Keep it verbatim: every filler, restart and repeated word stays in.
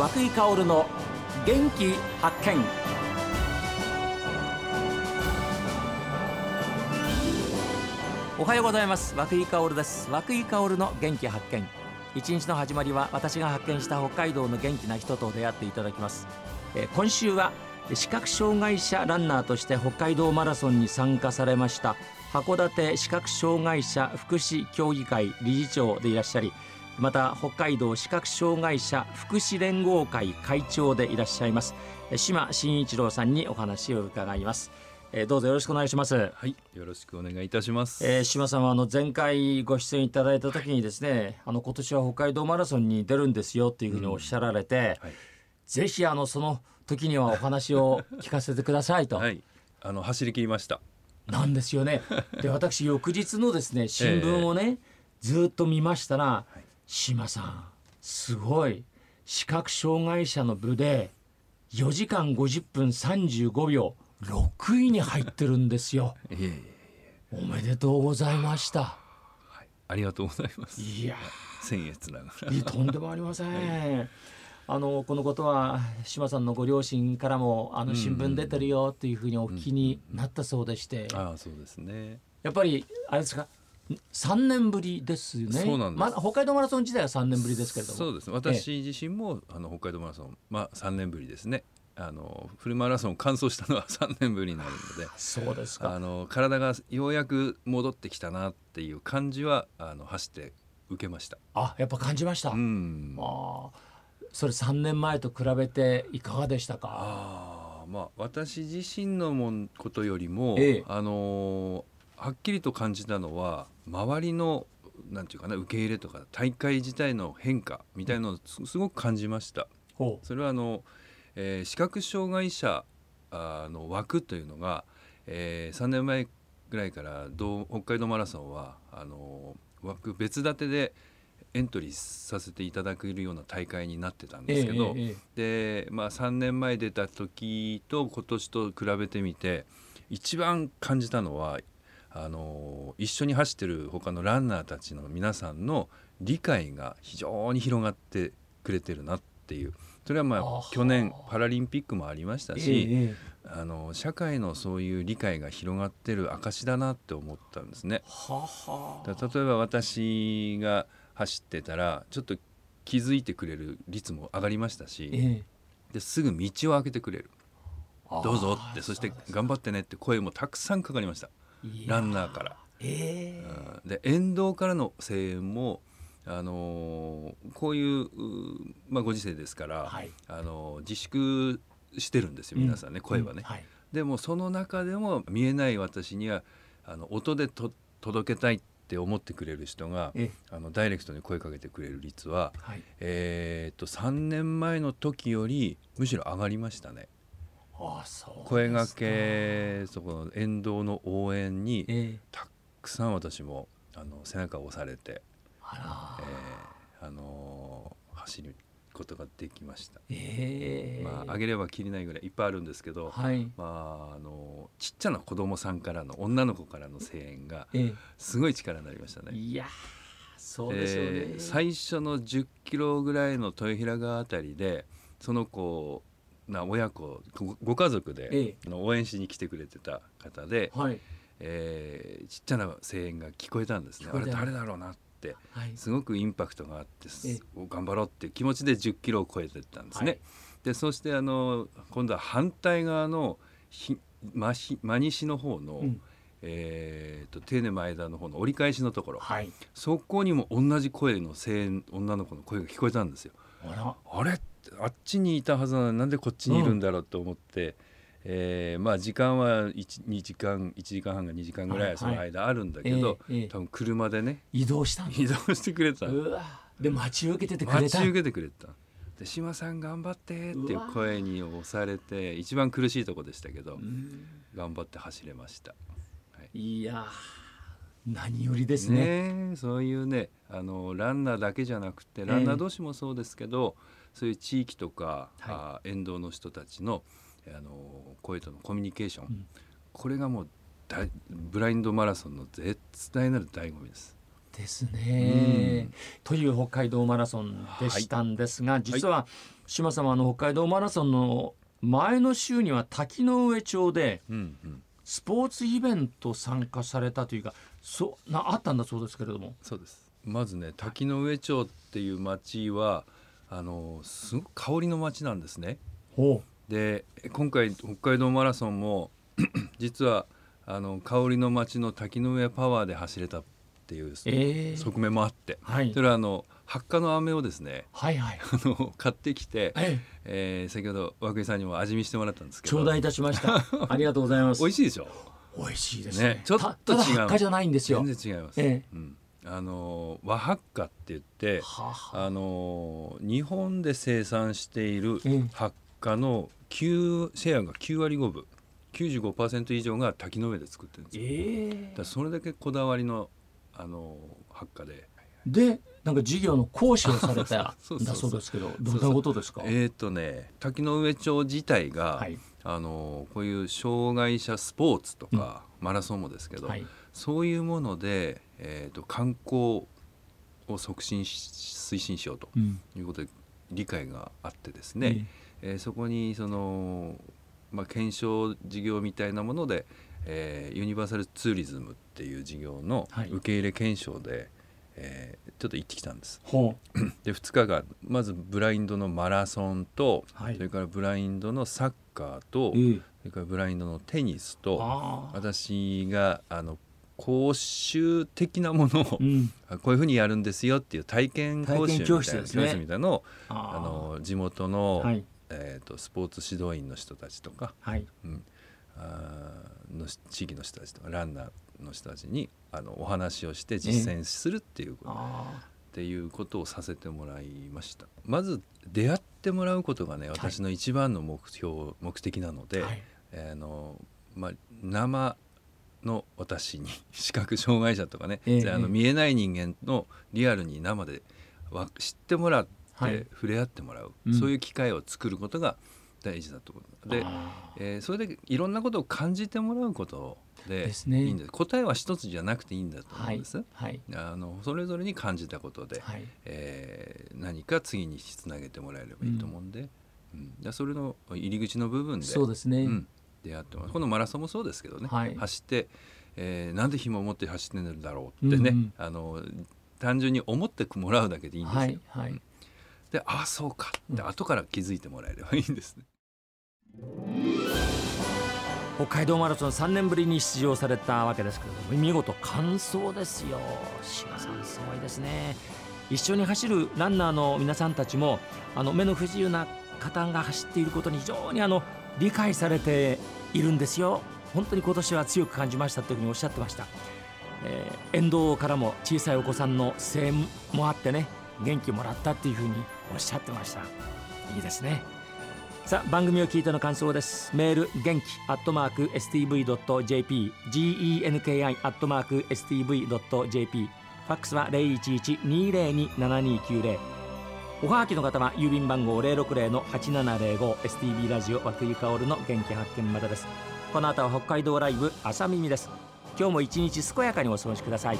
和久井薫の元気発見。おはようございます。和久井薫です。和久井薫の元気発見。一日の始まりは私が発見した北海道の元気な人と出会っていただきます。えー、今週は視覚障害者ランナーとして北海道マラソンに参加されました函館視覚障害者福祉協議会理事長でいらっしゃり、また北海道視覚障害者福祉連合会会長でいらっしゃいます島真一郎さんにお話を伺います。えー、どうぞよろしくお願いします。はい、よろしくお願いいたします。えー、島さんはあの前回ご出演いただいた時にですね、はい、あの今年は北海道マラソンに出るんですよというふうにおっしゃられて、うんはい、ぜひあのその時にはお話を聞かせてくださいと、はい、あの走り切りましたなんですよね。で私翌日のですね新聞をね、えー、ずっと見ましたら、はい島さんすごい視覚障害者の部でよじかんごじゅっぷんさんじゅうごびょうろくいに入ってるんですよ。いやいやいやおめでとうございました。はい、ありがとうございます。いや僭越ながらとんでもありません。はい、あのこのことは島さんのご両親からもあの新聞出てるよというふうにお聞きになったそうでして、ああそうですね。やっぱりあれですかさんねんぶりですよね。そうなんです、ま、北海道マラソン自体はさんねんぶりですけれども、そうですね、私自身も、ええ、あの北海道マラソン、まあ、さんねんぶりですね。あのフルマラソン完走したのはさんねんぶりになるので、そうですか、あの体がようやく戻ってきたなっていう感じはあの走って受けました。あ、やっぱ感じました。うん、まあ、それさんねんまえと比べていかがでしたか。あ、まあ、私自身のもことよりも、ええ、あのはっきりと感じたのは周りのなんていうかな受け入れとか大会自体の変化みたいなのをすごく感じました。うん、それはあの、えー、視覚障害者の枠というのが、えー、さんねんまえぐらいからどう北海道マラソンはあの枠別立てでエントリーさせていただけるような大会になってたんですけど、えーえー、で、まあ、さんねんまえ出た時と今年と比べてみて一番感じたのはあの一緒に走ってる他のランナーたちの皆さんの理解が非常に広がってくれてるなっていう、それはまあ去年パラリンピックもありましたし、あの社会のそういう理解が広がってる証だなって思ったんですね。だ例えば私が走ってたらちょっと気づいてくれる率も上がりましたし、ですぐ道を開けてくれる、どうぞって、そして頑張ってねって声もたくさんかかりました、ランナーから、えーうん、で沿道からの声援も、あのー、こういう、うまあ、ご時世ですから、はいあのー、自粛してるんですよ皆さんね、うん、声はね、うんはい、でもその中でも見えない私にはあの音でと届けたいって思ってくれる人があのダイレクトに声かけてくれる率は、はいえー、とさんねんまえの時よりむしろ上がりましたね。ああそう声掛け、そこの沿道の応援に、えー、たくさん私もあの背中を押されてあら、えーあのー、走ることができました。えーまあ、上げればきりないぐらいいっぱいあるんですけど、はいまああのー、ちっちゃな子供さんからの女の子からの声援がすごい力になりましたね。えー、いやそうでしょうね。えー、最初のじゅっキロぐらいの豊平川あたりでその子な親子 ご, ご家族で応援しに来てくれてた方で、ええはいえー、ちっちゃな声援が聞こえたんですね。あれ誰だろうなって、はい、すごくインパクトがあって、ええ、頑張ろうって気持ちでじゅっキロを超えてったんですね。はい、でそしてあの今度は反対側のひ 真, ひ真西の方の、うんえー、と丁寧前田の方の折り返しのところ、はい、そこにも同じ声の声援女の子の声が聞こえたんですよ。あらあれあっちにいたはずなのになんでこっちにいるんだろうと思って、うんえーまあ、時間は いち, にじかんいちじかんはんがにじかんぐらいその間あるんだけど、はいはいえー、多分車でね移動したの移動してくれた。うわで待ち受けててくれた待ち受けてくれたで島さん頑張ってっていう声に押されて一番苦しいとこでしたけど頑張って走れました。はい、いや何よりですね。ねそういうねあのランナーだけじゃなくてランナー同士もそうですけど、えー、そういう地域とか、はい、沿道の人たちの、あの声とのコミュニケーション、うん、これがもうだブラインドマラソンの絶大なる醍醐味です。ですね。という北海道マラソンでしたんですが、はい、実は志摩様の北海道マラソンの前の週には滝の上町でスポーツイベント参加されたというか、そうなあったんだそうですけれども。そうです。まずね、滝の上町っていう町はあのすごく香りの町なんですね。おで今回北海道マラソンも実はあの香りの町の滝の上パワーで走れたっていう、えー、側面もあって、はい、それはあのハッカの飴をですね、はいはい、あの買ってきて、はいえー、先ほど和久井さんにも味見してもらったんですけど、頂戴いたしました。ありがとうございます。美味しいでしょ。美味しいです ね, ねちょっと違う。ただハッカじゃないんですよ。全然違います、えーうん、あの和ハッカって言ってははあの日本で生産しているハッカのきゅうシェアがきゅうわりごぶ きゅうじゅうごパーセント 以上が滝の上で作ってるんですよ、えー、だからそれだけこだわりのあのハッカででなんか事業の講師をされたんだそうですけど、どんなことですか。えーとね、滝の上町自体が、はい、あのこういう障害者スポーツとか、うん、マラソンもですけど、はい、そういうもので、えーと、観光を促進し推進しようということで理解があってですね、うんえー、そこにその、まあ、検証事業みたいなもので、えー、ユニバーサルツーリズムっていう事業の受け入れ検証で、はいえー、ちょっと行ってきたんです。ほうでふつかかんまずブラインドのマラソンと、はい、それからブラインドのサッカーと、うん、それからブラインドのテニスと私があの講習的なものを、うん、こういうふうにやるんですよっていう体験講習みたいな教室みたいなのをあの地元の、はいえー、とスポーツ指導員の人たちとか、はいうん、あの地域の人たちとかランナーの人たちにあのお話をして実践するっていうこと、っていうことをさせてもらいました。まず出会ってもらうことがね、私の一番の目標、はい、目的なので、はいえーのまあ、生の私に視覚障害者とかね、えー、あの見えない人間のリアルに生で知ってもらって、はい、触れ合ってもらう、うん、そういう機会を作ることが大事だと思う。で、えー、それでいろんなことを感じてもらうことをでですね、いいんです。答えは一つじゃなくていいんだと思うんです、はいはい、あのそれぞれに感じたことで、はいえー、何か次につなげてもらえればいいと思うんで、うんうん、それの入り口の部分でそうですね、うん、出会ってます。このマラソンもそうですけどね、はい、走って、えー、なんで紐を持って走ってんだろうってね、うんうん、あの単純に思ってもらうだけでいいんですよ、はいはいうん、でああそうかって後から気づいてもらえればいいんですね、うん北海道マラソンさんねんぶりに出場されたわけですけれども、見事完走ですよ。志摩さんすごいですね。一緒に走るランナーの皆さんたちもあの目の不自由な方が走っていることに非常にあの理解されているんですよ。本当に今年は強く感じましたというふうにおっしゃってました、えー、沿道からも小さいお子さんの声援もあってね、元気もらったというふうにおっしゃってました。いいですね。さあ番組を聞いての感想です。メール元気アットマーク エスティーブイドットジェーピー genki アットマーク エスティーブイドットジェーピー ファックスは ゼロいちいち にーゼロに ななにきゅうゼロ おはがきの方は郵便番号 ゼロろくゼロ はちななゼロご エスティービー ラジオ和久井かおるの元気発見までです。この後は北海道ライブ朝耳です。今日も一日健やかにお過ごしください。